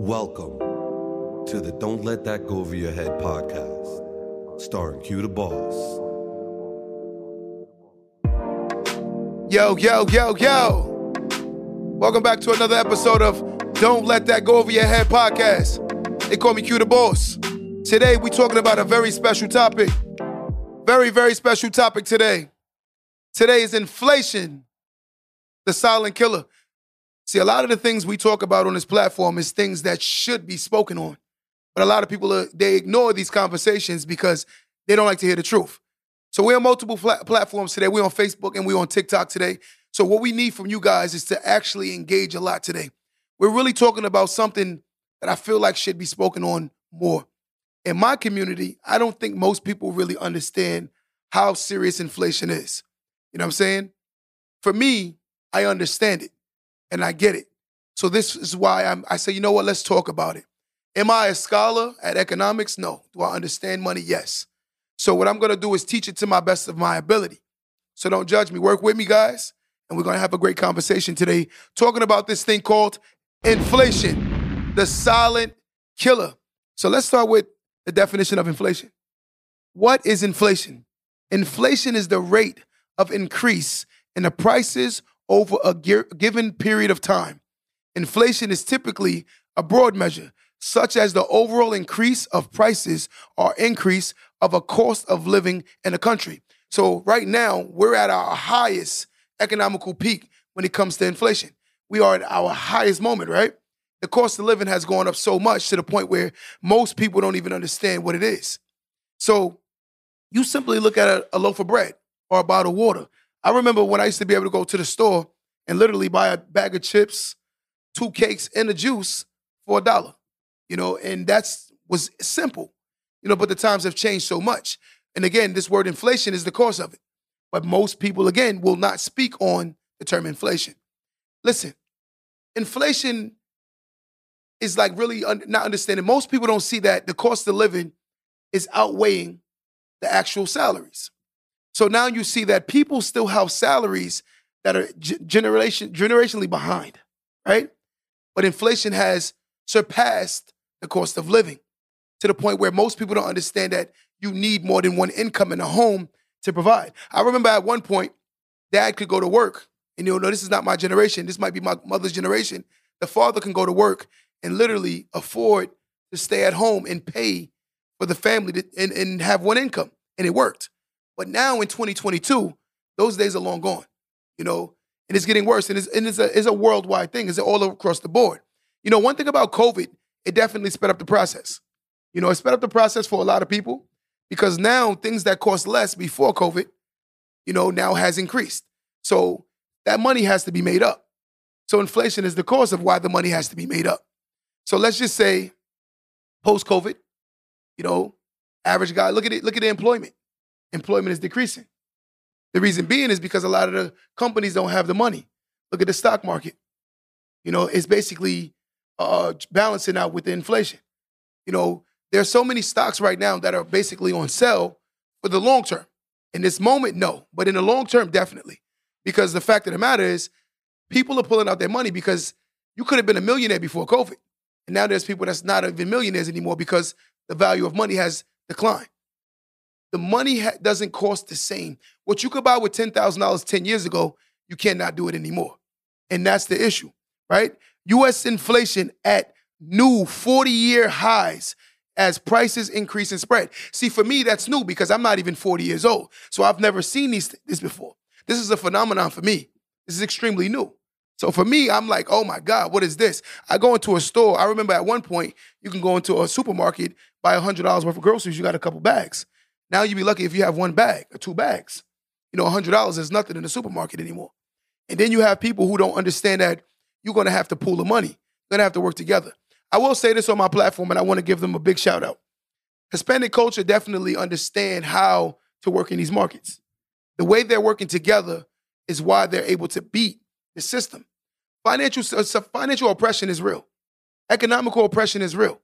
Welcome to the Don't Let That Go Over Your Head podcast, starring Q the Boss. Yo, yo, yo, yo. Welcome back to another episode of Don't Let That Go Over Your Head podcast. They call me Q the Boss. Today, we're talking about a very special topic. Very, very special topic today. Today is inflation, the silent killer. See, a lot of the things we talk about on this platform is things that should be spoken on. But a lot of people, they ignore these conversations because they don't like to hear the truth. So we're on multiple platforms today. We're on Facebook and we're on TikTok today. So what we need from you guys is to actually engage a lot today. We're really talking about something that I feel like should be spoken on more. In my community, I don't think most people really understand how serious inflation is. You know what I'm saying? For me, I understand it. And I get it. So this is why I say, you know what, let's talk about it. Am I a scholar at economics? No. Do I understand money? Yes. So what I'm going to do is teach it to my best of my ability. So don't judge me. Work with me, guys. And we're going to have a great conversation today talking about this thing called inflation, the silent killer. So let's start with the definition of inflation. What is inflation? Inflation is the rate of increase in the prices over a given period of time. Inflation is typically a broad measure, such as the overall increase of prices or increase of a cost of living in a country. So right now, we're at our highest economical peak when it comes to inflation. We are at our highest moment, right? The cost of living has gone up so much to the point where most people don't even understand what it is. So you simply look at a loaf of bread or a bottle of water. I remember when I used to be able to go to the store and literally buy a bag of chips, 2 cakes, and a juice for $1, you know, and that was simple, you know, but the times have changed so much. And again, this word inflation is the cause of it. But most people, again, will not speak on the term inflation. Listen, inflation is like really not understanding. Most people don't see that the cost of living is outweighing the actual salaries. So now you see that people still have salaries that are generationally behind, right? But inflation has surpassed the cost of living to the point where most people don't understand that you need more than one income in a home to provide. I remember at one point, dad could go to work. And you know, this is not my generation. This might be my mother's generation. The father can go to work and literally afford to stay at home and pay for the family and have one income. And it worked. But now in 2022, those days are long gone, you know, and it's getting worse. And it's a worldwide thing. It's all across the board. You know, one thing about COVID, it definitely sped up the process. You know, it sped up the process for a lot of people because now things that cost less before COVID, you know, now has increased. So that money has to be made up. So inflation is the cause of why the money has to be made up. So let's just say post-COVID, you know, average guy, look at it, look at the employment. Employment is decreasing. The reason being is because a lot of the companies don't have the money. Look at the stock market. You know, it's basically balancing out with the inflation. You know, there are so many stocks right now that are basically on sale for the long term. In this moment, no. But in the long term, definitely. Because the fact of the matter is, people are pulling out their money because you could have been a millionaire before COVID. And now there's people that's not even millionaires anymore because the value of money has declined. The money doesn't cost the same. What you could buy with $10,000 10 years ago, you cannot do it anymore. And that's the issue, right? U.S. inflation at new 40-year highs as prices increase and spread. See, for me, that's new because I'm not even 40 years old. So I've never seen this before. This is a phenomenon for me. This is extremely new. So for me, I'm like, oh my God, what is this? I go into a store. I remember at one point, you can go into a supermarket, buy $100 worth of groceries. You got a couple bags. Now you'd be lucky if you have one bag or 2 bags. You know, $100 is nothing in the supermarket anymore. And then you have people who don't understand that you're going to have to pool the money. You're going to have to work together. I will say this on my platform, and I want to give them a big shout out. Hispanic culture definitely understand how to work in these markets. The way they're working together is why they're able to beat the system. Financial oppression is real. Economical oppression is real.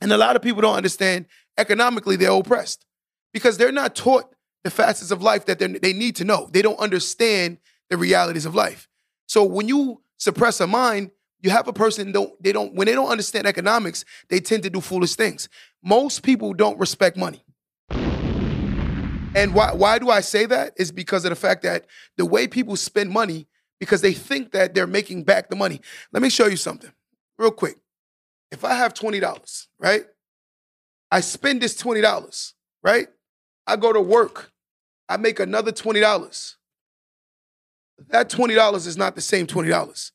And a lot of people don't understand economically they're oppressed. Because they're not taught the facets of life that they need to know. They don't understand the realities of life. So when you suppress a mind You have a person when they don't understand economics, they tend to do foolish things. Most people don't respect money. And why do I say that? Is because of the fact that the way people spend money, because they think that they're making back the money. Let me show you something real quick. If I have $20, right? I spend this $20, right? I go to work. I make another $20. That $20 is not the same $20.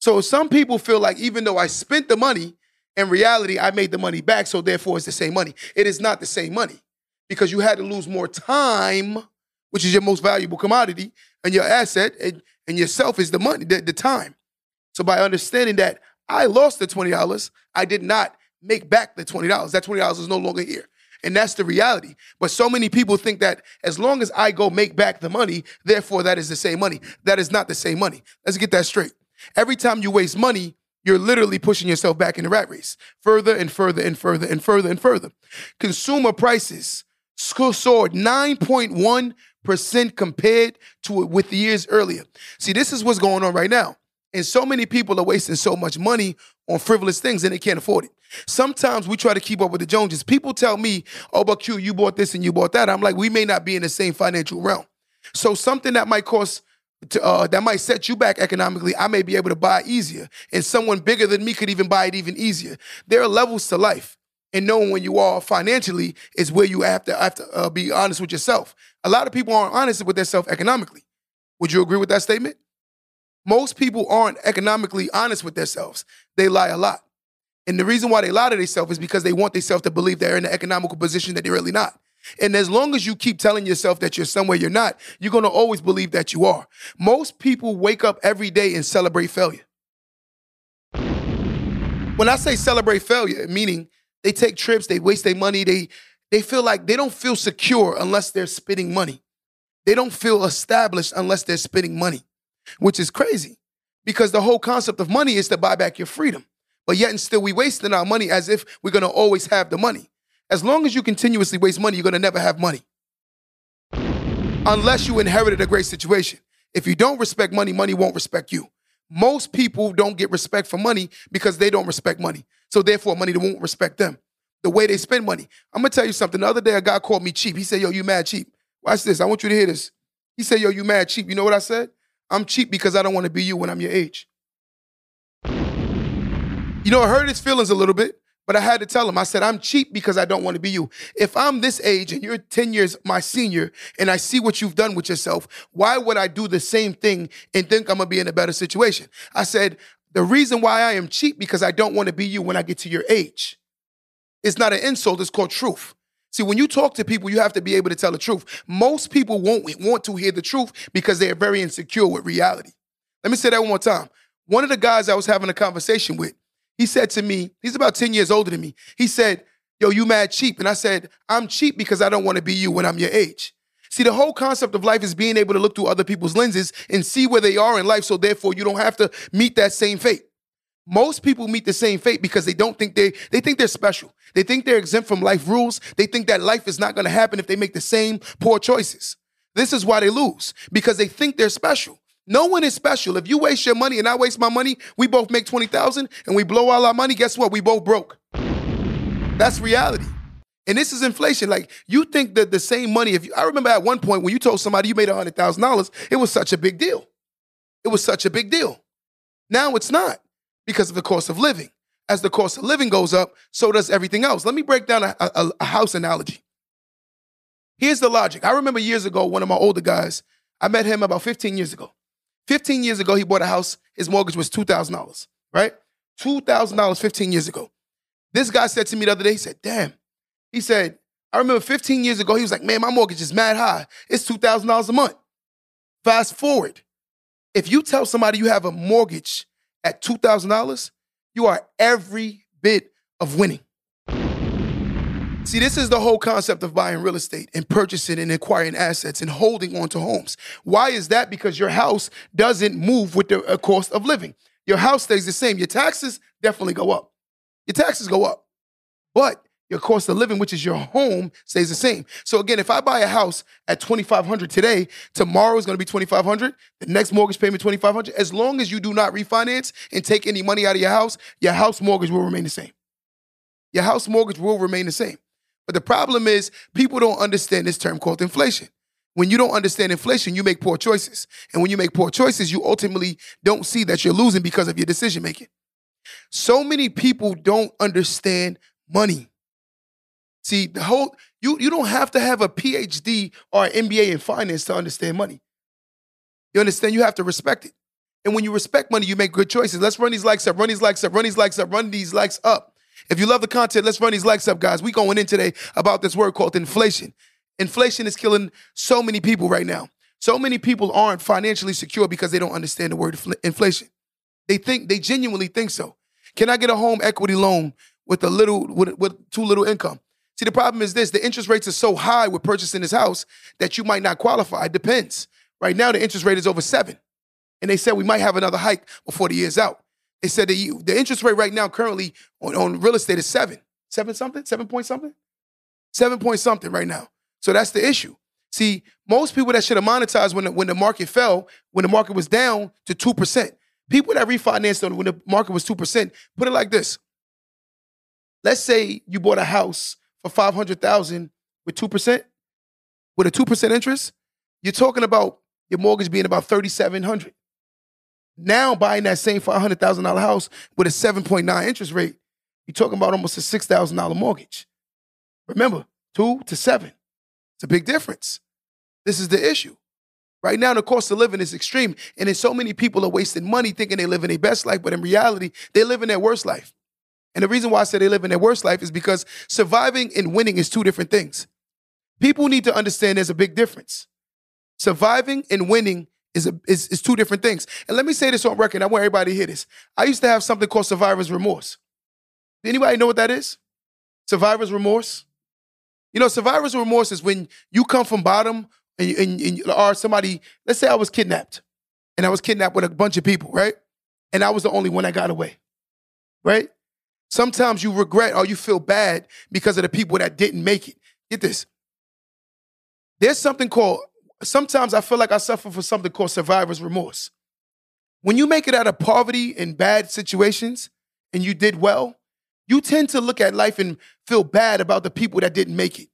So some people feel like even though I spent the money, in reality, I made the money back, so therefore it's the same money. It is not the same money because you had to lose more time, which is your most valuable commodity, and your asset and yourself is the money, the time. So by understanding that I lost the $20, I did not make back the $20. That $20 is no longer here. And that's the reality. But so many people think that as long as I go make back the money, therefore that is the same money. That is not the same money. Let's get that straight. Every time you waste money, you're literally pushing yourself back in the rat race, further and further and further and further and further. Consumer prices soared 9.1% compared to with the years earlier. See, this is what's going on right now. And so many people are wasting so much money on frivolous things and they can't afford it. Sometimes we try to keep up with the Joneses. People tell me, oh, but Q, you bought this and you bought that. I'm like, we may not be in the same financial realm. So something that might cost, that might set you back economically, I may be able to buy easier. And someone bigger than me could even buy it even easier. There are levels to life. And knowing when you are financially is where you have to be honest with yourself. A lot of people aren't honest with themselves economically. Would you agree with that statement? Most people aren't economically honest with themselves. They lie a lot. And the reason why they lie to themselves is because they want themselves to believe they're in an economical position that they're really not. And as long as you keep telling yourself that you're somewhere you're not, you're going to always believe that you are. Most people wake up every day and celebrate failure. When I say celebrate failure, meaning they take trips, they waste their money, they feel like they don't feel secure unless they're spending money. They don't feel established unless they're spending money. Which is crazy because the whole concept of money is to buy back your freedom. But yet and still we wasting our money as if we're going to always have the money. As long as you continuously waste money, you're going to never have money. Unless you inherited a great situation. If you don't respect money, money won't respect you. Most people don't get respect for money because they don't respect money. So therefore money won't respect them. The way they spend money. I'm going to tell you something. The other day a guy called me cheap. He said, yo, you mad cheap. Watch this. I want you to hear this. He said, yo, you mad cheap. You know what I said? I'm cheap because I don't want to be you when I'm your age. You know, it hurt his feelings a little bit, but I had to tell him. I said, I'm cheap because I don't want to be you. If I'm this age and you're 10 years my senior and I see what you've done with yourself, why would I do the same thing and think I'm going to be in a better situation? I said, the reason why I am cheap because I don't want to be you when I get to your age. It's not an insult. It's called truth. See, when you talk to people, you have to be able to tell the truth. Most people won't want to hear the truth because they are very insecure with reality. Let me say that one more time. One of the guys I was having a conversation with, he said to me, he's about 10 years older than me. He said, yo, you mad cheap. And I said, I'm cheap because I don't want to be you when I'm your age. See, the whole concept of life is being able to look through other people's lenses and see where they are in life. So therefore, you don't have to meet that same fate. Most people meet the same fate because they don't think they think they're special. They think they're exempt from life rules. They think that life is not going to happen if they make the same poor choices. This is why they lose, because they think they're special. No one is special. If you waste your money and I waste my money, we both make $20,000 and we blow all our money. Guess what? We both broke. That's reality. And this is inflation. Like, you think that the same money, I remember at one point when you told somebody you made $100,000, it was such a big deal. It was such a big deal. Now it's not. Because of the cost of living. As the cost of living goes up, so does everything else. Let me break down a house analogy. Here's the logic. I remember years ago, one of my older guys, I met him about 15 years ago. 15 years ago, he bought a house. His mortgage was $2,000, right? $2,000 15 years ago. This guy said to me the other day, he said, damn. He said, I remember 15 years ago, he was like, man, my mortgage is mad high. It's $2,000 a month. Fast forward. If you tell somebody you have a mortgage at $2,000, you are every bit of winning. See, this is the whole concept of buying real estate and purchasing and acquiring assets and holding on to homes. Why is that? Because your house doesn't move with the cost of living. Your house stays the same. Your taxes definitely go up. Your taxes go up. But your cost of living, which is your home, stays the same. So again, if I buy a house at $2,500 today, tomorrow is going to be $2,500. The next mortgage payment, $2,500. As long as you do not refinance and take any money out of your house mortgage will remain the same. Your house mortgage will remain the same. But the problem is people don't understand this term called inflation. When you don't understand inflation, you make poor choices. And when you make poor choices, you ultimately don't see that you're losing because of your decision making. So many people don't understand money. See, the whole you don't have to have a PhD or an MBA in finance to understand money. You understand? You have to respect it. And when you respect money, you make good choices. Let's run these likes up, run these likes up, run these likes up, run these likes up. If you love the content, let's run these likes up, guys. We're going in today about this word called inflation. Inflation is killing so many people right now. So many people aren't financially secure because they don't understand the word inflation. They genuinely think so. Can I get a home equity loan with too little income? See, the problem is this. The interest rates are so high with purchasing this house that you might not qualify. It depends. Right now, the interest rate is over 7%. And they said we might have another hike before the year's out. They said that the interest rate right now currently on real estate is 7%. 7 something? 7 point something? 7 point something right now. So that's the issue. See, most people that should have monetized when the market fell, when the market was down to 2%. People that refinanced when the market was 2%, put it like this. Let's say you bought a house for $500,000 with 2%, with a 2% interest, you're talking about your mortgage being about $3,700. Now buying that same $500,000 house with a 7.9 interest rate, you're talking about almost a $6,000 mortgage. Remember, 2 to 7. It's a big difference. This is the issue. Right now, the cost of living is extreme, and then so many people are wasting money thinking they live in their best life, but in reality, they live in their worst life. And the reason why I say they live in their worst life is because surviving and winning is two different things. People need to understand there's a big difference. Surviving and winning is two different things. And let me say this on record. I want everybody to hear this. I used to have something called survivor's remorse. Does anybody know what that is? Survivor's remorse? You know, survivor's remorse is when you come from bottom or somebody, let's say I was kidnapped. And I was kidnapped with a bunch of people, right? And I was the only one that got away, right? Sometimes you regret or you feel bad because of the people that didn't make it. Get this. There's something called, sometimes I feel like I suffer from something called survivor's remorse. When you make it out of poverty and bad situations and you did well, you tend to look at life and feel bad about the people that didn't make it.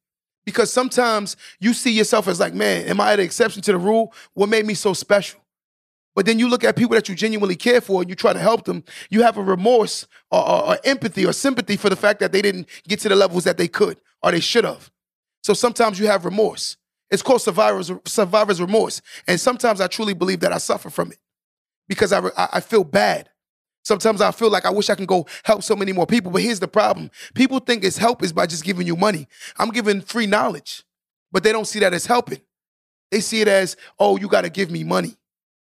Because sometimes you see yourself as like, man, am I the exception to the rule? What made me so special? But then you look at people that you genuinely care for and you try to help them. You have a remorse or empathy or sympathy for the fact that they didn't get to the levels that they could or they should have. So sometimes you have remorse. It's called survivor's remorse. And sometimes I truly believe that I suffer from it because I feel bad. Sometimes I feel like I wish I can go help so many more people. But here's the problem. People think it's help is by just giving you money. I'm giving free knowledge, but they don't see that as helping. They see it as, oh, you got to give me money.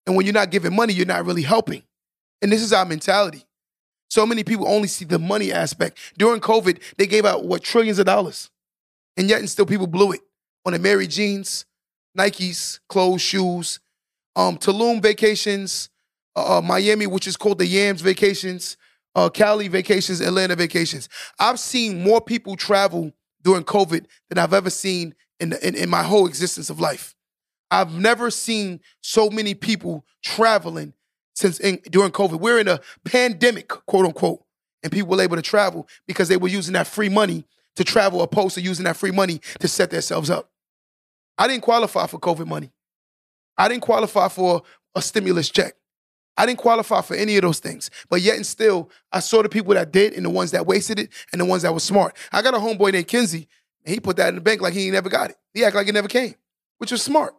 And when you're not giving money, you're not really helping. And this is our mentality. So many people only see the money aspect. During COVID, they gave out, trillions of dollars. And yet and still people blew it on the Mary Jeans, Nikes, clothes, shoes, Tulum vacations, Miami, which is called the Yams vacations, Cali vacations, Atlanta vacations. I've seen more people travel during COVID than I've ever seen in my whole existence of life. I've never seen so many people traveling during COVID. We're in a pandemic, quote unquote, and people were able to travel because they were using that free money to travel opposed to using that free money to set themselves up. I didn't qualify for COVID money. I didn't qualify for a stimulus check. I didn't qualify for any of those things. But yet and still, I saw the people that did and the ones that wasted it and the ones that were smart. I got a homeboy named Kinsey, and he put that in the bank like he ain't never got it. He act like it never came, which was smart.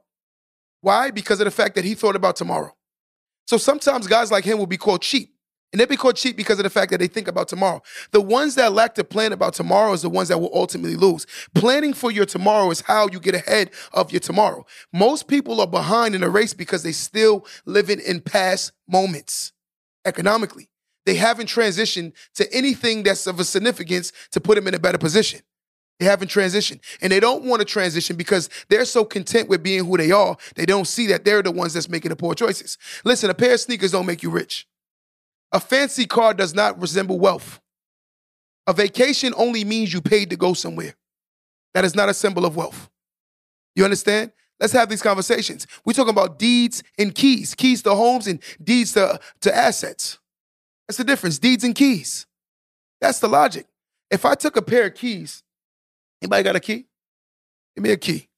Why? Because of the fact that he thought about tomorrow. So sometimes guys like him will be called cheap. And they'll be called cheap because of the fact that they think about tomorrow. The ones that lack to plan about tomorrow is the ones that will ultimately lose. Planning for your tomorrow is how you get ahead of your tomorrow. Most people are behind in a race because they still living in past moments economically. They haven't transitioned to anything that's of a significance to put them in a better position. They haven't transitioned. And they don't want to transition because they're so content with being who they are, they don't see that they're the ones that's making the poor choices. Listen, a pair of sneakers don't make you rich. A fancy car does not resemble wealth. A vacation only means you paid to go somewhere. That is not a symbol of wealth. You understand? Let's have these conversations. We're talking about deeds and keys. Keys to homes and deeds to assets. That's the difference, deeds and keys. That's the logic. If I took a pair of keys, anybody got a key? Give me a key.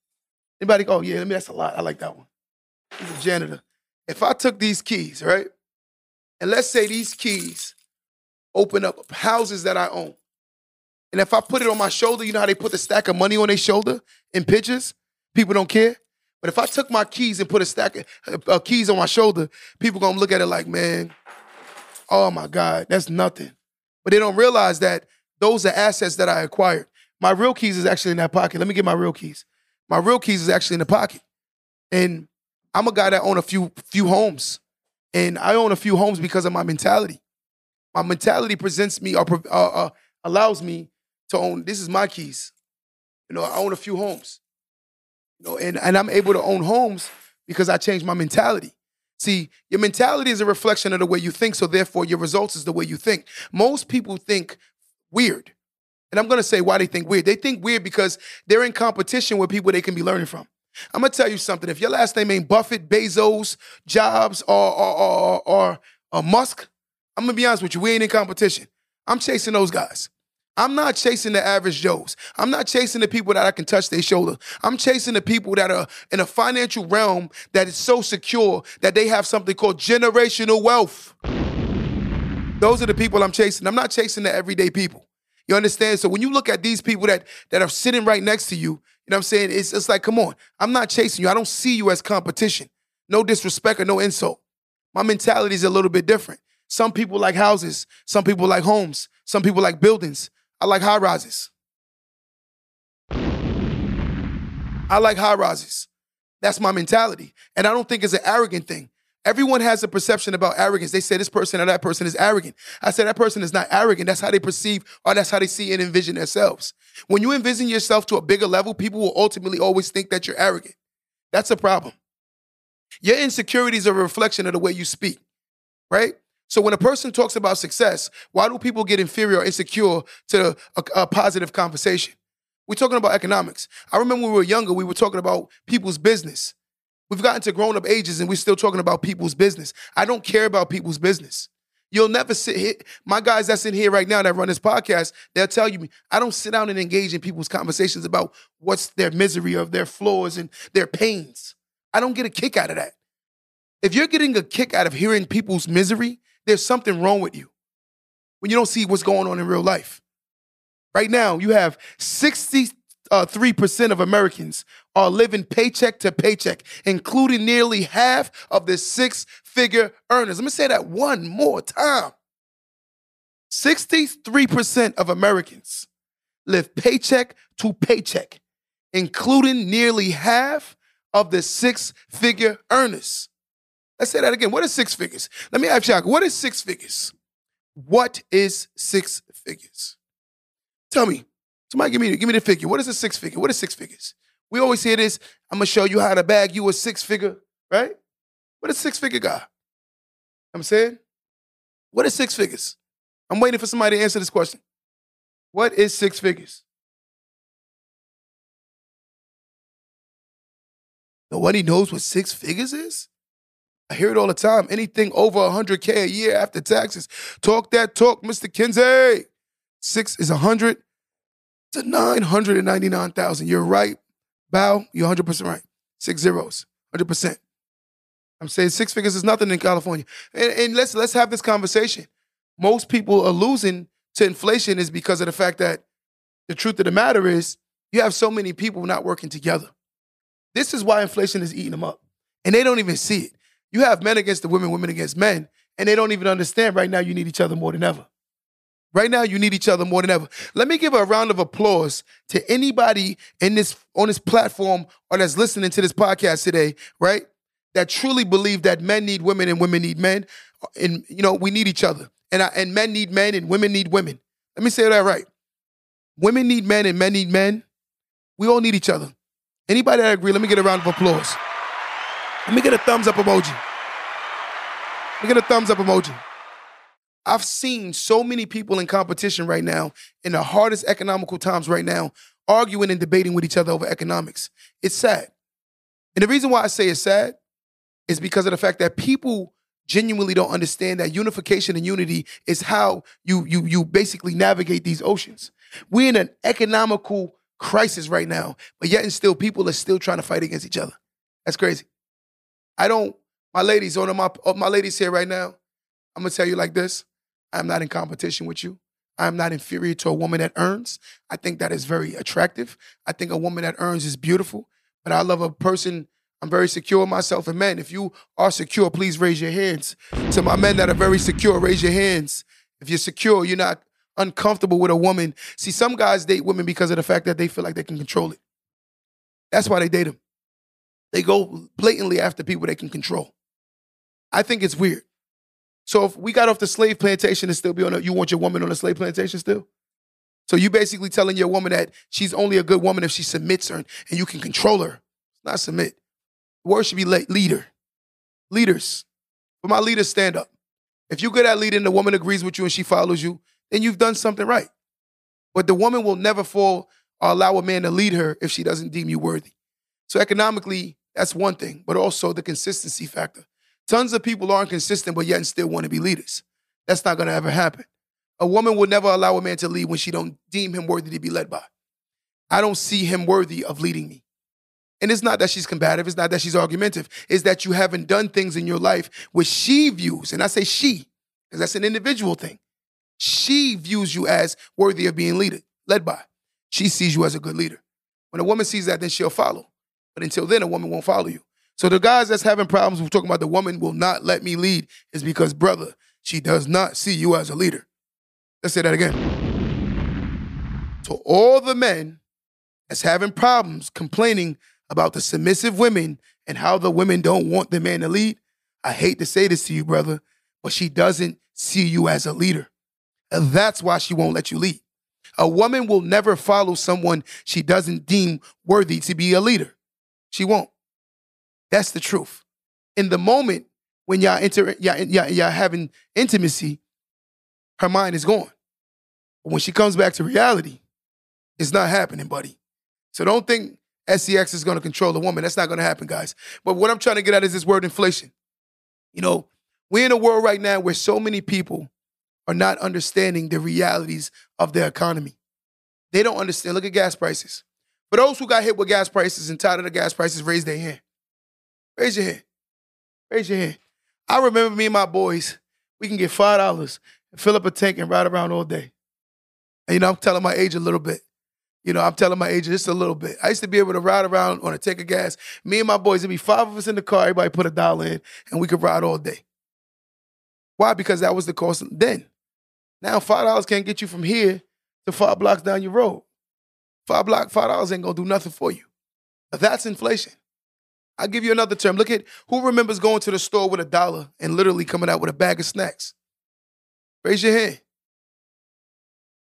Anybody go, oh, yeah, that's a lot. I like that one. He's a janitor. If I took these keys, right, and let's say these keys open up houses that I own, and if I put it on my shoulder, you know how they put the stack of money on their shoulder in pictures? People don't care. But if I took my keys and put a stack of keys on my shoulder, people going to look at it like, man, oh, my God, that's nothing. But they don't realize that those are assets that I acquired. My real keys is actually in that pocket. Let me get my real keys. My real keys is actually in the pocket. And I'm a guy that own a few homes. And I own a few homes because of my mentality. My mentality presents me or allows me to own. This is my keys. You know, I own a few homes. You know, and I'm able to own homes because I changed my mentality. See, your mentality is a reflection of the way you think, so therefore your results is the way you think. Most people think weird. And I'm going to say why they think weird. They think weird because they're in competition with people they can be learning from. I'm going to tell you something. If your last name ain't Buffett, Bezos, Jobs, or Musk, I'm going to be honest with you, we ain't in competition. I'm chasing those guys. I'm not chasing the average Joes. I'm not chasing the people that I can touch their shoulder. I'm chasing the people that are in a financial realm that is so secure that they have something called generational wealth. Those are the people I'm chasing. I'm not chasing the everyday people. You understand? So when you look at these people that are sitting right next to you, you know what I'm saying? It's like, come on, I'm not chasing you. I don't see you as competition. No disrespect or no insult. My mentality is a little bit different. Some people like houses. Some people like homes. Some people like buildings. I like high rises. I like high rises. That's my mentality. And I don't think it's an arrogant thing. Everyone has a perception about arrogance. They say this person or that person is arrogant. I say that person is not arrogant. That's how they perceive or that's how they see and envision themselves. When you envision yourself to a bigger level, people will ultimately always think that you're arrogant. That's a problem. Your insecurities are a reflection of the way you speak, right? So when a person talks about success, why do people get inferior or insecure to a positive conversation? We're talking about economics. I remember when we were younger, we were talking about people's business. We've gotten to grown-up ages and we're still talking about people's business. I don't care about people's business. You'll never sit here. My guys that's in here right now that run this podcast, they'll tell you, I don't sit down and engage in people's conversations about what's their misery or their flaws and their pains. I don't get a kick out of that. If you're getting a kick out of hearing people's misery, there's something wrong with you when you don't see what's going on in real life. Right now, you have 63% of Americans are living paycheck to paycheck, including nearly half of the six-figure earners. Let me say that one more time. 63% of Americans live paycheck to paycheck, including nearly half of the six-figure earners. Let's say that again. What is six figures? Let me ask you, what is six figures? What is six figures? Tell me. Somebody give me the figure. What is a six figure? What is six figures? We always hear this. I'm going to show you how to bag you a six figure, right? What is six figure guy? I'm saying, what is six figures? I'm waiting for somebody to answer this question. What is six figures? Nobody knows what six figures is? I hear it all the time. Anything over 100K a year after taxes. Talk that talk, Mr. Kinsey. Six is 100. To 999,000. You're right. Bow, you're 100% right. Six zeros, 100%. I'm saying six figures is nothing in California. And let's have this conversation. Most people are losing to inflation is because of the fact that the truth of the matter is you have so many people not working together. This is why inflation is eating them up. And they don't even see it. You have men against the women, women against men, and they don't even understand right now you need each other more than ever. Right now, you need each other more than ever. Let me give a round of applause to anybody on this platform or that's listening to this podcast today, right, that truly believe that men need women and women need men, and, you know, we need each other. And men need men and women need women. Let me say that right. Women need men and men need men. We all need each other. Anybody that agree, let me get a round of applause. Let me get a thumbs up emoji. Let me get a thumbs up emoji. I've seen so many people in competition right now, in the hardest economical times right now, arguing and debating with each other over economics. It's sad. And the reason why I say it's sad is because of the fact that people genuinely don't understand that unification and unity is how you basically navigate these oceans. We're in an economical crisis right now, but yet and still people are still trying to fight against each other. That's crazy. My ladies here right now, I'm gonna tell you like this. I'm not in competition with you. I'm not inferior to a woman that earns. I think that is very attractive. I think a woman that earns is beautiful, but I love a person. I'm very secure myself. And men, if you are secure, please raise your hands. To my men that are very secure, raise your hands. If you're secure, you're not uncomfortable with a woman. See, some guys date women because of the fact that they feel like they can control it. That's why they date them. They go blatantly after people they can control. I think it's weird. So if we got off the slave plantation and still be you want your woman on a slave plantation still? So you basically telling your woman that she's only a good woman if she submits her and you can control her. It's not submit. The word should be leader. Leaders. For my leaders, stand up. If you're good at leading, the woman agrees with you and she follows you, then you've done something right. But the woman will never fall or allow a man to lead her if she doesn't deem you worthy. So economically, that's one thing, but also the consistency factor. Tons of people aren't consistent, but yet and still want to be leaders. That's not going to ever happen. A woman will never allow a man to lead when she don't deem him worthy to be led by. I don't see him worthy of leading me. And it's not that she's combative. It's not that she's argumentative. It's that you haven't done things in your life which she views. And I say she, because that's an individual thing. She views you as worthy of being led by. She sees you as a good leader. When a woman sees that, then she'll follow. But until then, a woman won't follow you. So the guys that's having problems with talking about the woman will not let me lead is because, brother, she does not see you as a leader. Let's say that again. To all the men that's having problems complaining about the submissive women and how the women don't want the man to lead, I hate to say this to you, brother, but she doesn't see you as a leader. And that's why she won't let you lead. A woman will never follow someone she doesn't deem worthy to be a leader. She won't. That's the truth. In the moment when y'all having intimacy, her mind is gone. But when she comes back to reality, it's not happening, buddy. So don't think sex is going to control a woman. That's not going to happen, guys. But what I'm trying to get at is this word inflation. You know, we're in a world right now where so many people are not understanding the realities of their economy. They don't understand. Look at gas prices. For those who got hit with gas prices and tired of the gas prices, raise their hand. Raise your hand. Raise your hand. I remember me and my boys, we can get $5 and fill up a tank and ride around all day. And, I'm telling my age a little bit. I'm telling my age just a little bit. I used to be able to ride around on a tank of gas. Me and my boys, it'd be 5 of us in the car, everybody put $1 in, and we could ride all day. Why? Because that was the cost then. Now, $5 can't get you from here to 5 blocks down your road. $5 ain't going to do nothing for you. But that's inflation. I'll give you another term. Look at who remembers going to the store with $1 and literally coming out with a bag of snacks. Raise your hand.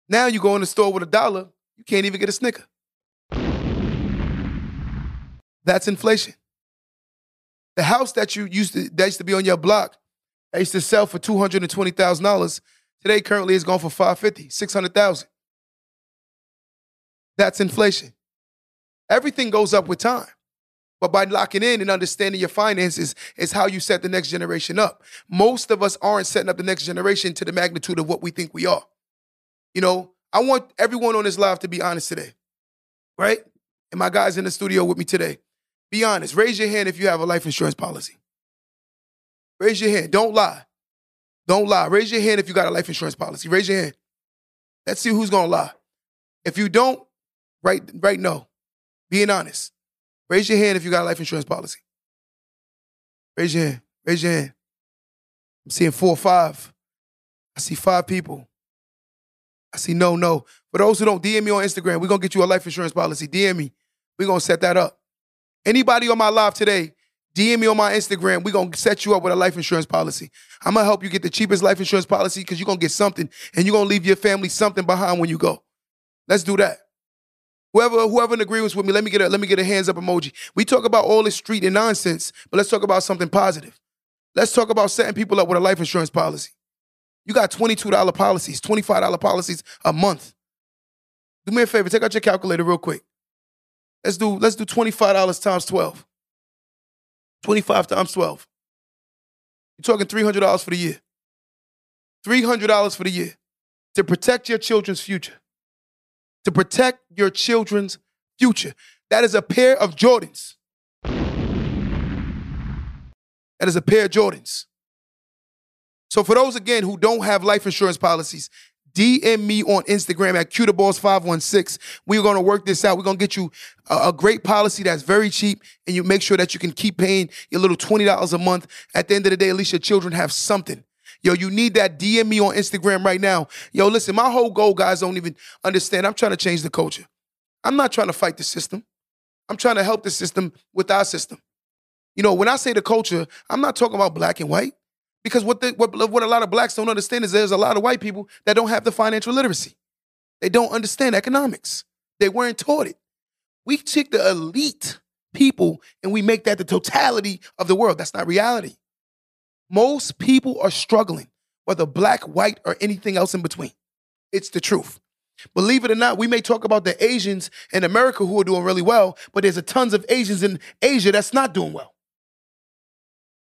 Now you go in the store with $1, you can't even get a Snicker. That's inflation. The house that used to be on your block, that used to sell for $220,000, today currently is gone for $550,000, $600,000. That's inflation. Everything goes up with time. But by locking in and understanding your finances is how you set the next generation up. Most of us aren't setting up the next generation to the magnitude of what we think we are. I want everyone on this live to be honest today, right? And my guys in the studio with me today, be honest. Raise your hand if you have a life insurance policy. Raise your hand. Don't lie. Don't lie. Raise your hand if you got a life insurance policy. Raise your hand. Let's see who's going to lie. If you don't, right, no. Being honest. Raise your hand if you got a life insurance policy. Raise your hand. Raise your hand. I'm seeing 4 or 5. I see 5 people. I see no. For those who don't, DM me on Instagram. We're going to get you a life insurance policy. DM me. We're going to set that up. Anybody on my live today, DM me on my Instagram. We're going to set you up with a life insurance policy. I'm going to help you get the cheapest life insurance policy because you're going to get something and you're going to leave your family something behind when you go. Let's do that. Whoever in agreement with me, let me get a hands up emoji. We talk about all this street and nonsense, but let's talk about something positive. Let's talk about setting people up with a life insurance policy. You got $22 policies, $25 policies a month. Do me a favor, take out your calculator real quick. Let's do $25 times 12. 25 times 12. You're talking $300 for the year. $300 for the year to protect your children's future. To protect your children's future. That is a pair of Jordans. That is a pair of Jordans. So for those, again, who don't have life insurance policies, DM me on Instagram at QTheBoss516. We're going to work this out. We're going to get you a great policy that's very cheap, and you make sure that you can keep paying your little $20 a month. At the end of the day, at least your children have something. Yo, you need that. DM me on Instagram right now. Yo, listen, my whole goal, guys, don't even understand. I'm trying to change the culture. I'm not trying to fight the system. I'm trying to help the system with our system. You know, when I say the culture, I'm not talking about black and white. Because what a lot of blacks don't understand is there's a lot of white people that don't have the financial literacy. They don't understand economics. They weren't taught it. We take the elite people and we make that the totality of the world. That's not reality. Most people are struggling, whether black, white, or anything else in between. It's the truth. Believe it or not, we may talk about the Asians in America who are doing really well, but there's a tons of Asians in Asia that's not doing well.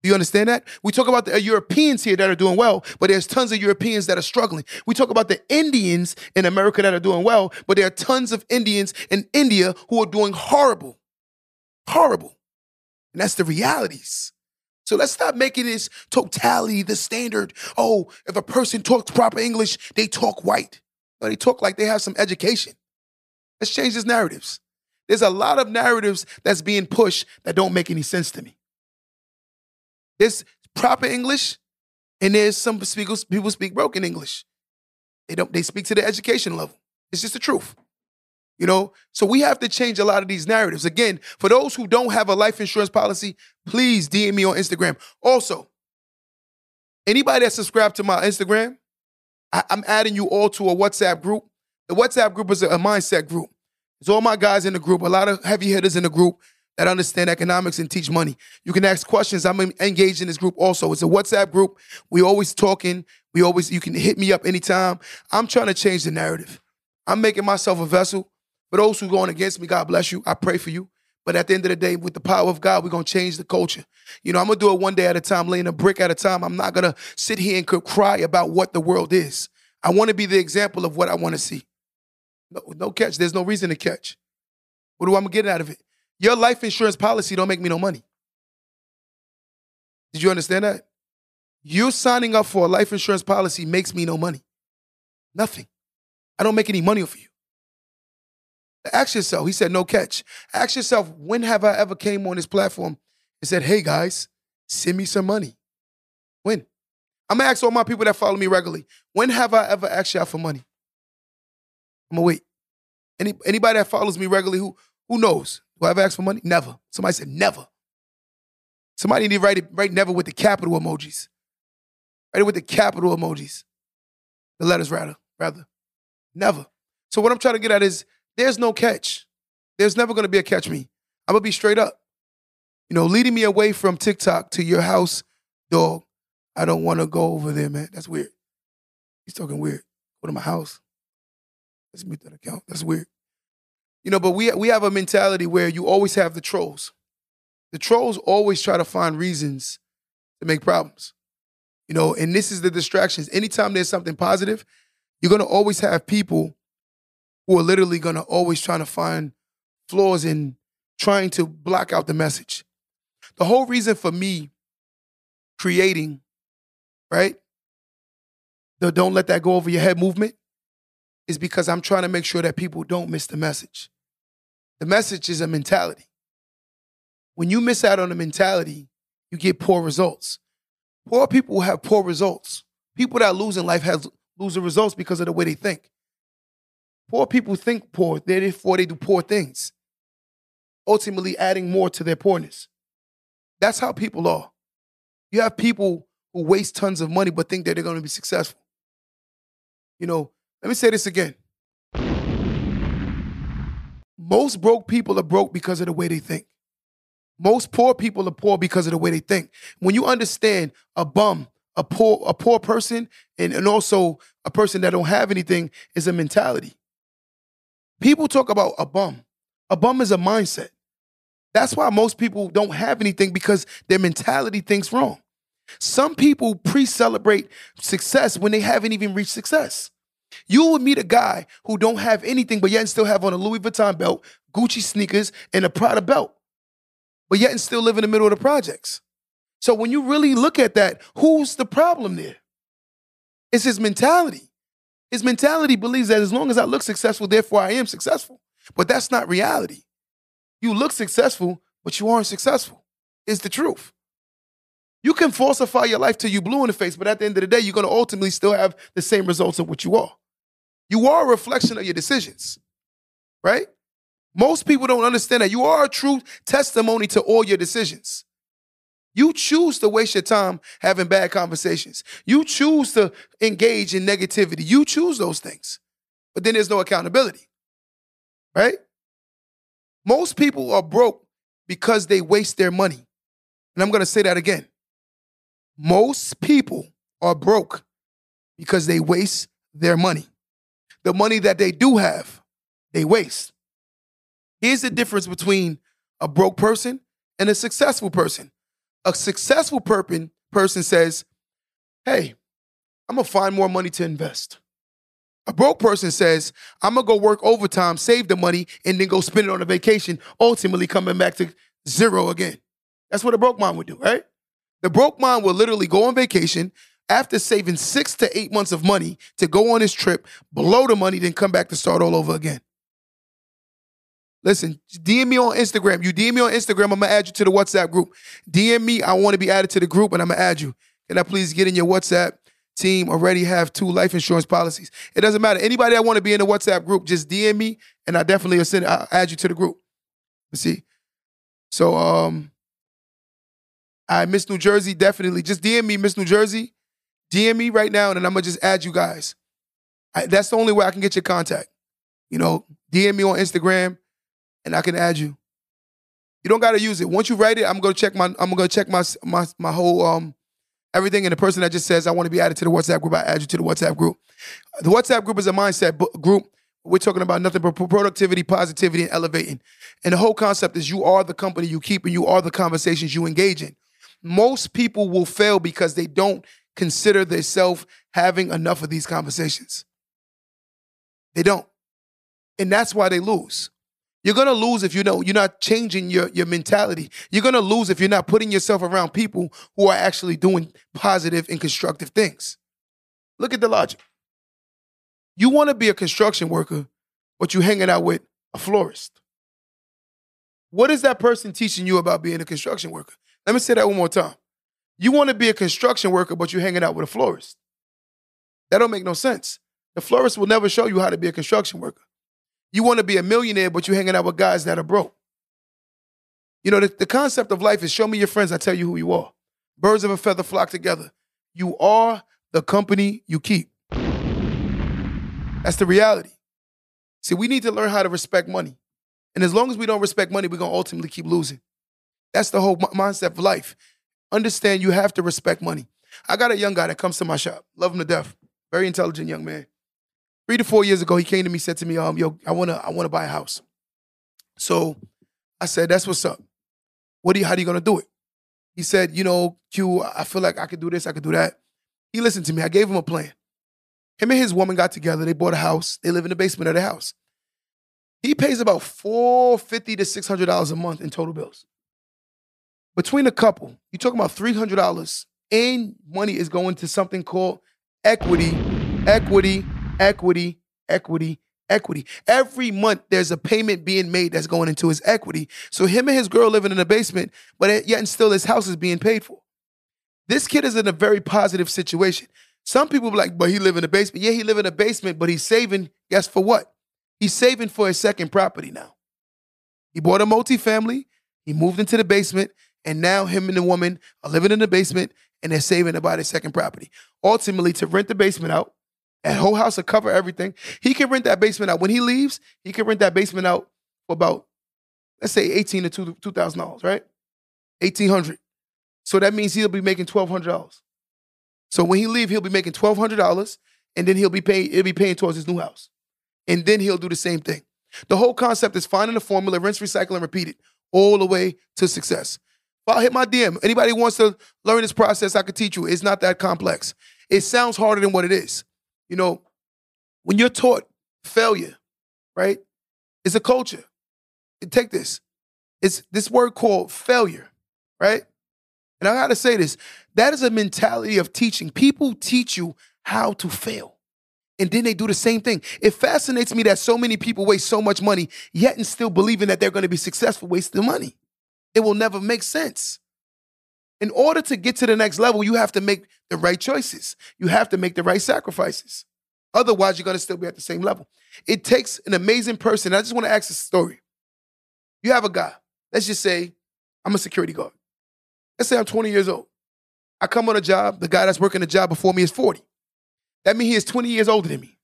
Do you understand that? We talk about the Europeans here that are doing well, but there's tons of Europeans that are struggling. We talk about the Indians in America that are doing well, but there are tons of Indians in India who are doing horrible. Horrible. And that's the realities. So let's stop making this totality the standard. Oh, if a person talks proper English, they talk white. Or they talk like they have some education. Let's change these narratives. There's a lot of narratives that's being pushed that don't make any sense to me. There's proper English, and there's some people speak broken English. They speak to the education level. It's just the truth. You know? So we have to change a lot of these narratives. Again, for those who don't have a life insurance policy, please DM me on Instagram. Also, anybody that subscribed to my Instagram, I'm adding you all to a WhatsApp group. The WhatsApp group is a mindset group. It's all my guys in the group, a lot of heavy hitters in the group that understand economics and teach money. You can ask questions. I'm engaged in this group also. It's a WhatsApp group. We always talking. You can hit me up anytime. I'm trying to change the narrative. I'm making myself a vessel. For those who are going against me, God bless you. I pray for you. But at the end of the day, with the power of God, we're going to change the culture. You know, I'm going to do it one day at a time, laying a brick at a time. I'm not going to sit here and cry about what the world is. I want to be the example of what I want to see. No catch. There's no reason to catch. What do I get out of it? Your life insurance policy don't make me no money. Did you understand that? You signing up for a life insurance policy makes me no money. Nothing. I don't make any money off of you. Ask yourself, he said, no catch. Ask yourself, when have I ever came on this platform and said, hey guys, send me some money? When? I'm going to ask all my people that follow me regularly, when have I ever asked y'all for money? I'm going to wait. Anybody that follows me regularly, who knows? Do I ever ask for money? Never. Somebody said never. Somebody need to write never with the capital emojis. Write it with the capital emojis. The letters rather. Never. So what I'm trying to get at is, there's no catch. There's never going to be a catch me. I'm going to be straight up. You know, leading me away from TikTok to your house, dog, I don't want to go over there, man. That's weird. He's talking weird. Go to my house. Let's mute that account. That's weird. You know, but we have a mentality where you always have the trolls. The trolls always try to find reasons to make problems. You know, and this is the distractions. Anytime there's something positive, you're going to always have people who are literally going to always trying to find flaws in trying to block out the message. The whole reason for me creating, right, the Don't Let That Go Over Your Head movement is because I'm trying to make sure that people don't miss the message. The message is a mentality. When you miss out on the mentality, you get poor results. Poor people have poor results. People that lose in life have losing results because of the way they think. Poor people think poor, therefore they do poor things, ultimately adding more to their poorness. That's how people are. You have people who waste tons of money but think that they're going to be successful. You know, let me say this again. Most broke people are broke because of the way they think. Most poor people are poor because of the way they think. When you understand a bum, a poor person and also a person that don't have anything is a mentality. People talk about a bum. A bum is a mindset. That's why most people don't have anything, because their mentality thinks wrong. Some people pre-celebrate success when they haven't even reached success. You would meet a guy who don't have anything, but yet still have on a Louis Vuitton belt, Gucci sneakers, and a Prada belt, but yet still live in the middle of the projects. So when you really look at that, who's the problem there? It's his mentality. His mentality believes that as long as I look successful, therefore I am successful. But that's not reality. You look successful, but you aren't successful. It's the truth. You can falsify your life till you blue in the face, but at the end of the day, you're going to ultimately still have the same results of what you are. You are a reflection of your decisions, right? Most people don't understand that. You are a true testimony to all your decisions. You choose to waste your time having bad conversations. You choose to engage in negativity. You choose those things. But then there's no accountability, right? Most people are broke because they waste their money. And I'm going to say that again. Most people are broke because they waste their money. The money that they do have, they waste. Here's the difference between a broke person and a successful person. A successful person says, hey, I'm going to find more money to invest. A broke person says, I'm going to go work overtime, save the money, and then go spend it on a vacation, ultimately coming back to zero again. That's what a broke mind would do, right? The broke mind will literally go on vacation after saving 6 to 8 months of money to go on his trip, blow the money, then come back to start all over again. Listen, DM me on Instagram. You DM me on Instagram, I'm going to add you to the WhatsApp group. DM me, I want to be added to the group, and I'm going to add you. Can I please get in your WhatsApp team? Already have 2 life insurance policies. It doesn't matter. Anybody that want to be in the WhatsApp group, just DM me, and I definitely will send, I'll add you to the group. Let's see. So, I Miss New Jersey, definitely. Just DM me, Miss New Jersey. DM me right now, and then I'm going to just add you guys. That's the only way I can get your contact. You know, DM me on Instagram, and I can add you. You don't got to use it. Once you write it, I'm going to check my whole everything, and the person that just says, I want to be added to the WhatsApp group, I add you to the WhatsApp group. The WhatsApp group is a mindset group. We're talking about nothing but productivity, positivity, and elevating. And the whole concept is you are the company you keep, and you are the conversations you engage in. Most people will fail because they don't consider themselves having enough of these conversations. They don't. And that's why they lose. You're going to lose if you know you're not changing your mentality. You're going to lose if you're not putting yourself around people who are actually doing positive and constructive things. Look at the logic. You want to be a construction worker, but you're hanging out with a florist. What is that person teaching you about being a construction worker? Let me say that one more time. You want to be a construction worker, but you're hanging out with a florist. That don't make no sense. The florist will never show you how to be a construction worker. You want to be a millionaire, but you're hanging out with guys that are broke. You know, the concept of life is show me your friends, I tell you who you are. Birds of a feather flock together. You are the company you keep. That's the reality. See, we need to learn how to respect money. And as long as we don't respect money, we're going to ultimately keep losing. That's the whole mindset of life. Understand you have to respect money. I got a young guy that comes to my shop. Love him to death. Very intelligent young man. 3 to 4 years ago, he came to me, said to me, yo, I wanna buy a house. So I said, that's what's up. How are you gonna do it? He said, you know, Q, I feel like I could do this, I could do that. He listened to me. I gave him a plan. Him and his woman got together. They bought a house. They live in the basement of the house. He pays about $450 to $600 a month in total bills. Between a couple, you're talking about $300, and money is going to something called equity. Every month, there's a payment being made that's going into his equity. So him and his girl living in the basement, but yet and still his house is being paid for. This kid is in a very positive situation. Some people be like, but he live in the basement. Yeah, he live in the basement, but he's saving. Guess for what? He's saving for his second property now. He bought a multifamily. He moved into the basement. And now him and the woman are living in the basement, and they're saving to buy their second property. Ultimately, to rent the basement out, that whole house will cover everything. He can rent that basement out. When he leaves, he can rent that basement out for about, let's say, $1,800 to $2,000, right? $1,800. So that means he'll be making $1,200. So when he leave, he'll be making $1,200, and then it'll be paying towards his new house. And then he'll do the same thing. The whole concept is finding a formula, rinse, recycle, and repeat it all the way to success. Well, hit my DM. Anybody who wants to learn this process, I could teach you. It's not that complex. It sounds harder than what it is. You know, when you're taught failure, right? It's a culture. And take this. It's this word called failure, right? And I gotta say this. That is a mentality of teaching. People teach you how to fail. And then they do the same thing. It fascinates me that so many people waste so much money, yet and still believing that they're going to be successful, waste their money. It will never make sense. In order to get to the next level, you have to make the right choices. You have to make the right sacrifices. Otherwise, you're going to still be at the same level. It takes an amazing person. I just want to ask a story. You have a guy. Let's just say I'm a security guard. Let's say I'm 20 years old. I come on a job. The guy that's working the job before me is 40. That means he is 20 years older than me.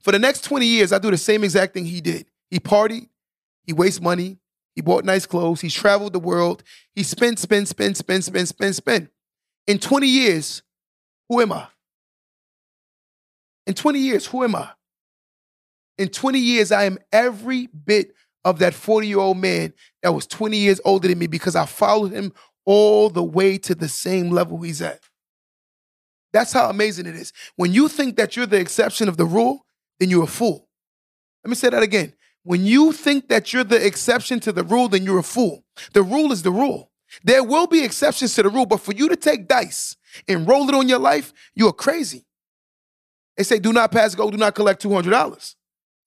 For the next 20 years, I do the same exact thing he did. He partied. He wasted money. He bought nice clothes. He traveled the world. He spent. In 20 years, who am I? In 20 years, who am I? In 20 years, I am every bit of that 40-year-old man that was 20 years older than me because I followed him all the way to the same level he's at. That's how amazing it is. When you think that you're the exception of the rule, then you're a fool. Let me say that again. When you think that you're the exception to the rule, then you're a fool. The rule is the rule. There will be exceptions to the rule, but for you to take dice and roll it on your life, you're crazy. They say, do not pass go, do not collect $200.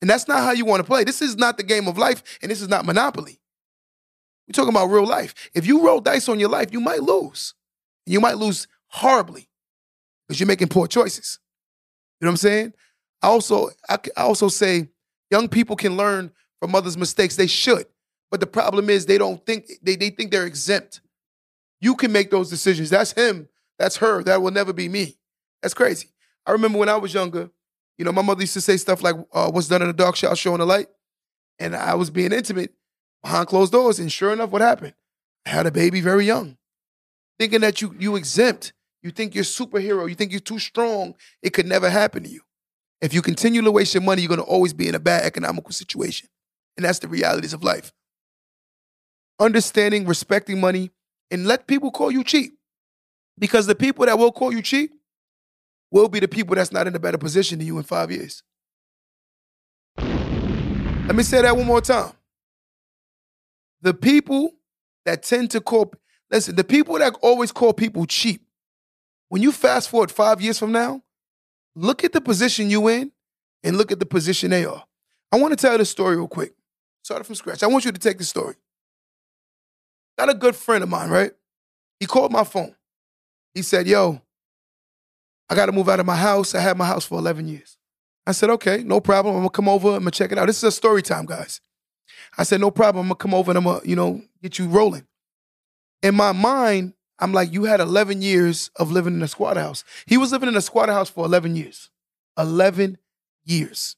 And that's not how you want to play. This is not the game of life, and this is not Monopoly. We're talking about real life. If you roll dice on your life, you might lose. You might lose horribly because you're making poor choices. You know what I'm saying? I also say, young people can learn from others' mistakes. They should. But the problem is they don't think, they think they're exempt. You can make those decisions. That's him. That's her. That will never be me. That's crazy. I remember when I was younger, you know, my mother used to say stuff like, what's done in the dark shall show in the light. And I was being intimate behind closed doors. And sure enough, what happened? I had a baby very young. Thinking that you exempt. You think you're a superhero. You think you're too strong. It could never happen to you. If you continue to waste your money, you're going to always be in a bad economical situation. And that's the realities of life. Understanding, respecting money, and let people call you cheap. Because the people that will call you cheap will be the people that's not in a better position than you in 5 years. Let me say that one more time. The people that tend to call... Listen, the people that always call people cheap, when you fast forward 5 years from now, look at the position you in and look at the position they are. I want to tell you this story real quick. Start it from scratch. I want you to take this story. Got a good friend of mine, right? He called my phone. He said, yo, I got to move out of my house. I had my house for 11 years. I said, okay, no problem. I'm going to come over. I'm going to check it out. This is a story time, guys. I said, no problem. I'm going to come over and I'm going to, you know, get you rolling. In my mind, I'm like, you had 11 years of living in a squatter house. He was living in a squatter house for 11 years. 11 years.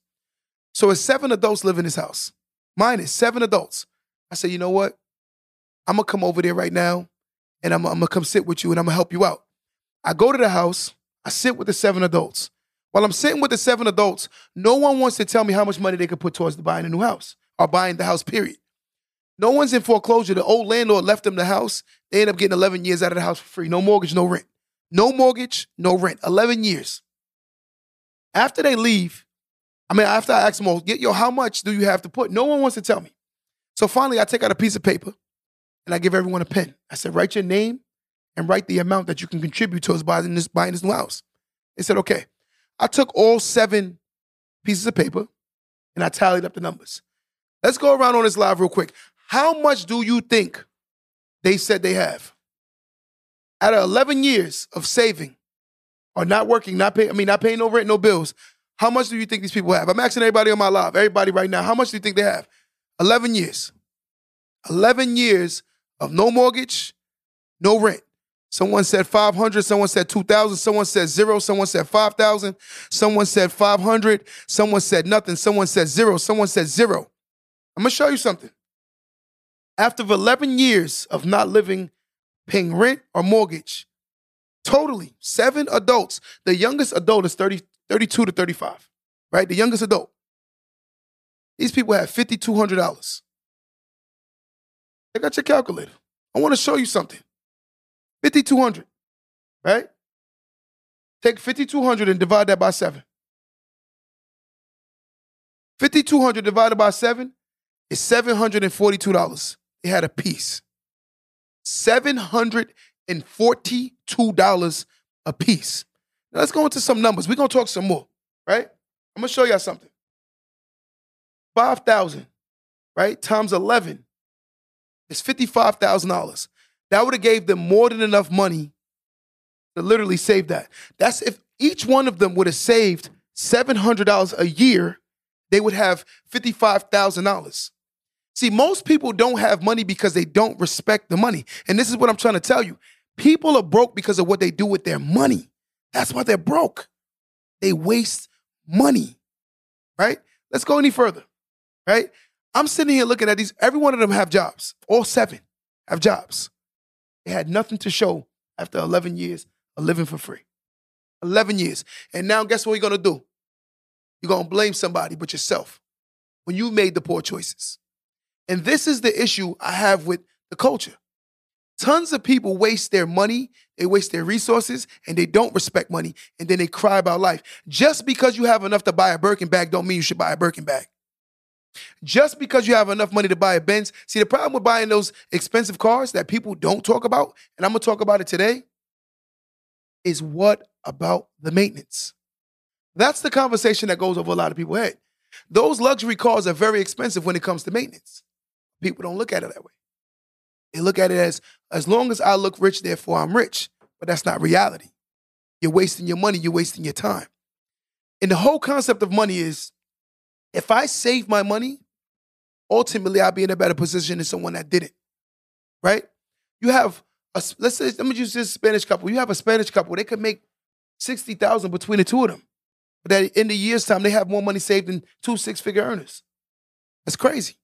So it's 7 adults live in his house. Mine is 7 adults. I said, you know what? I'm going to come over there right now, and I'm going to come sit with you, and I'm going to help you out. I go to the house. I sit with the 7 adults. While I'm sitting with the 7 adults, no one wants to tell me how much money they could put towards buying a new house or buying the house, period. No one's in foreclosure. The old landlord left them the house. They end up getting 11 years out of the house for free. No mortgage, no rent. No mortgage, no rent. 11 years. After they leave, after I ask them all, yo, how much do you have to put? No one wants to tell me. So finally, I take out a piece of paper and I give everyone a pen. I said, write your name and write the amount that you can contribute towards buying this new house. They said, okay. I took all 7 pieces of paper and I tallied up the numbers. Let's go around on this live real quick. How much do you think they said they have? Out of 11 years of saving or not working, not paying no rent, no bills, how much do you think these people have? I'm asking everybody on my live, everybody right now, how much do you think they have? 11 years. 11 years of no mortgage, no rent. Someone said 500, someone said 2,000, someone said 0, someone said 5,000, someone said 500, someone said nothing, someone said 0, someone said 0. I'm going to show you something. After 11 years of not living, paying rent or mortgage, Totally. 7 adults. The youngest adult is 32 to 35, right? The youngest adult. These people have $5,200. Check out your calculator. I want to show you something. 5,200, right? Take 5,200 and divide that by 7. 5,200 divided by 7 is $742. They had a piece. $742 a piece. Now let's go into some numbers. We're going to talk some more, right? I'm going to show y'all something. 5,000, right, times 11 is $55,000. That would have gave them more than enough money to literally save that. That's if each one of them would have saved $700 a year, they would have $55,000. See, most people don't have money because they don't respect the money. And this is what I'm trying to tell you. People are broke because of what they do with their money. That's why they're broke. They waste money, right? Let's go any further, right? I'm sitting here looking at these. Every one of them have jobs. All 7 have jobs. They had nothing to show after 11 years of living for free. 11 years. And now guess what you're going to do? You're going to blame somebody but yourself when you made the poor choices. And this is the issue I have with the culture. Tons of people waste their money, they waste their resources, and they don't respect money, and then they cry about life. Just because you have enough to buy a Birkin bag don't mean you should buy a Birkin bag. Just because you have enough money to buy a Benz. See, the problem with buying those expensive cars that people don't talk about, and I'm going to talk about it today, is what about the maintenance? That's the conversation that goes over a lot of people's head. Those luxury cars are very expensive when it comes to maintenance. People don't look at it that way. They look at it as long as I look rich, therefore I'm rich. But that's not reality. You're wasting your money. You're wasting your time. And the whole concept of money is, if I save my money, ultimately I'll be in a better position than someone that didn't, right? You have, let me use this Spanish couple. You have a Spanish couple. They could make $60,000 between the two of them. But that in the year's time, they have more money saved than 2 six-figure earners. That's crazy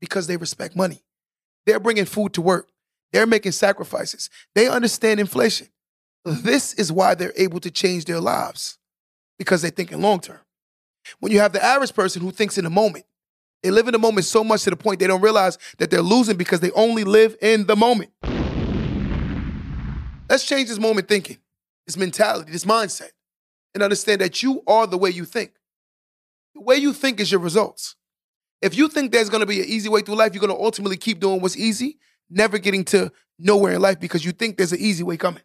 because they respect money. They're bringing food to work. They're making sacrifices. They understand inflation. This is why they're able to change their lives, because they think in long term. When you have the average person who thinks in the moment, they live in the moment so much to the point they don't realize that they're losing because they only live in the moment. Let's change this moment thinking, this mentality, this mindset, and understand that you are the way you think. The way you think is your results. If you think there's going to be an easy way through life, you're going to ultimately keep doing what's easy, never getting to nowhere in life because you think there's an easy way coming.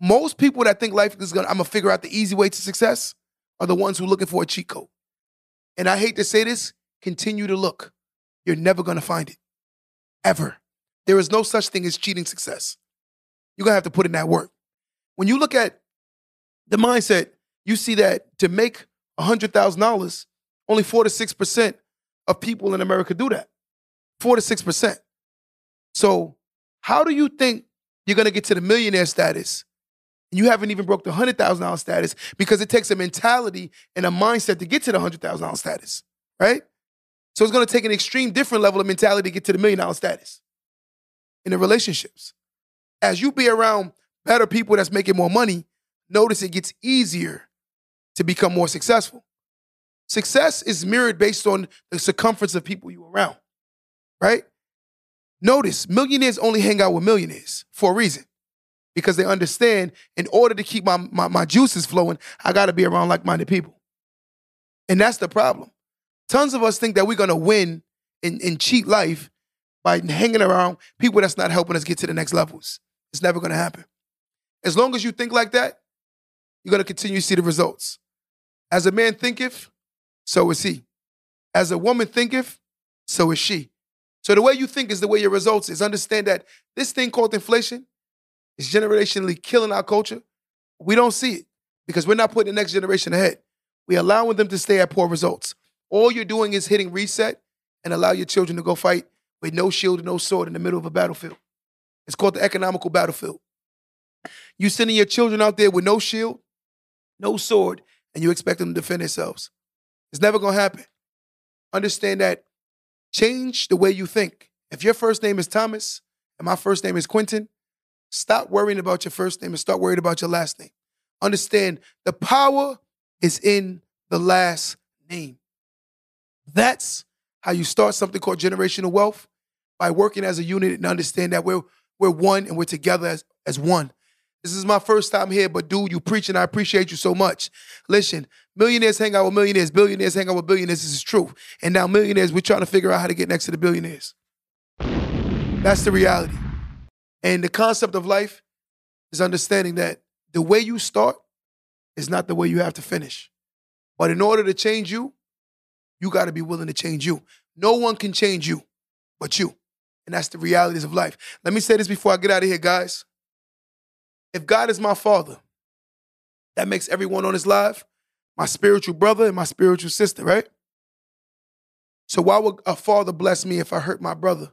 Most people that think life is I'm going to figure out the easy way to success are the ones who are looking for a cheat code. And I hate to say this, continue to look. You're never going to find it. Ever. There is no such thing as cheating success. You're going to have to put in that work. When you look at the mindset, you see that to make $100,000, only 4 to 6% of people in America do that. 4 to 6%. So how do you think you're going to get to the millionaire status? You haven't even broke the $100,000 status because it takes a mentality and a mindset to get to the $100,000 status, right? So it's going to take an extreme different level of mentality to get to the $1 million status in the relationships. As you be around better people that's making more money, notice it gets easier to become more successful. Success is mirrored based on the circumference of people you're around, right? Notice millionaires only hang out with millionaires for a reason. Because they understand, in order to keep my juices flowing, I got to be around like-minded people. And that's the problem. Tons of us think that we're going to win in cheat life by hanging around people that's not helping us get to the next levels. It's never going to happen. As long as you think like that, you're going to continue to see the results. As a man thinketh, so is he. As a woman thinketh, so is she. So the way you think is the way your results is. Understand that this thing called inflation, it's generationally killing our culture. We don't see it because we're not putting the next generation ahead. We're allowing them to stay at poor results. All you're doing is hitting reset and allow your children to go fight with no shield and no sword in the middle of a battlefield. It's called the economical battlefield. You're sending your children out there with no shield, no sword, and you expect them to defend themselves. It's never going to happen. Understand that. Change the way you think. If your first name is Thomas and my first name is Quentin, Stop worrying about your first name and start worrying about your last name. Understand the power is in the last name. That's how you start something called generational wealth, by working as a unit and understand that we're one and we're together as one. This is my first time here, but dude, you preaching. I appreciate you so much. Listen, millionaires hang out with millionaires. Billionaires hang out with billionaires. This is true. And now millionaires, we're trying to figure out how to get next to the billionaires. That's the reality. And the concept of life is understanding that the way you start is not the way you have to finish. But in order to change you, you got to be willing to change you. No one can change you but you. And that's the realities of life. Let me say this before I get out of here, guys. If God is my father, that makes everyone on this live my spiritual brother and my spiritual sister, right? So why would a father bless me if I hurt my brother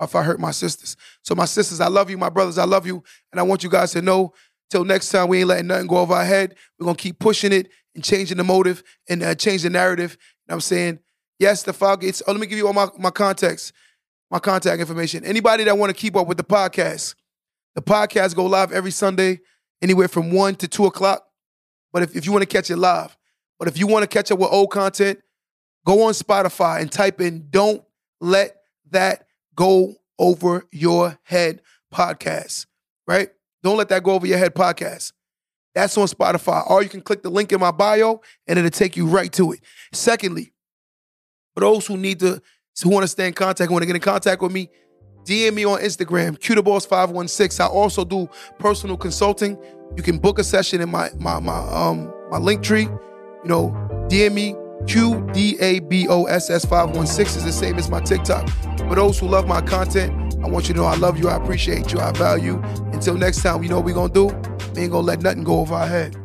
or if I hurt my sisters? So my sisters, I love you. My brothers, I love you. And I want you guys to know, till next time, we ain't letting nothing go over our head. We're going to keep pushing it and changing the motive and change the narrative. You know what I'm saying? Yes, the file gates. Oh, let me give you all my contacts, my contact information. Anybody that want to keep up with the podcast, the podcast go live every Sunday, anywhere from 1 to 2 o'clock. But if you want to catch it live, but if you want to catch up with old content, go on Spotify and type in Don't Let That Go Over Your Head Podcast, right? Don't Let That Go Over Your Head Podcast. That's on Spotify. Or you can click the link in my bio and it'll take you right to it. Secondly, for those who want to stay in contact, who want to get in contact with me, DM me on Instagram, Q the Boss 516. I also do personal consulting. You can book a session in my link tree. You know, DM me, QDABOSS 516 is the same as my TikTok. For those who love my content, I want you to know I love you, I appreciate you, I value. Until next time, you know what we're going to do? We ain't going to let nothing go over our head.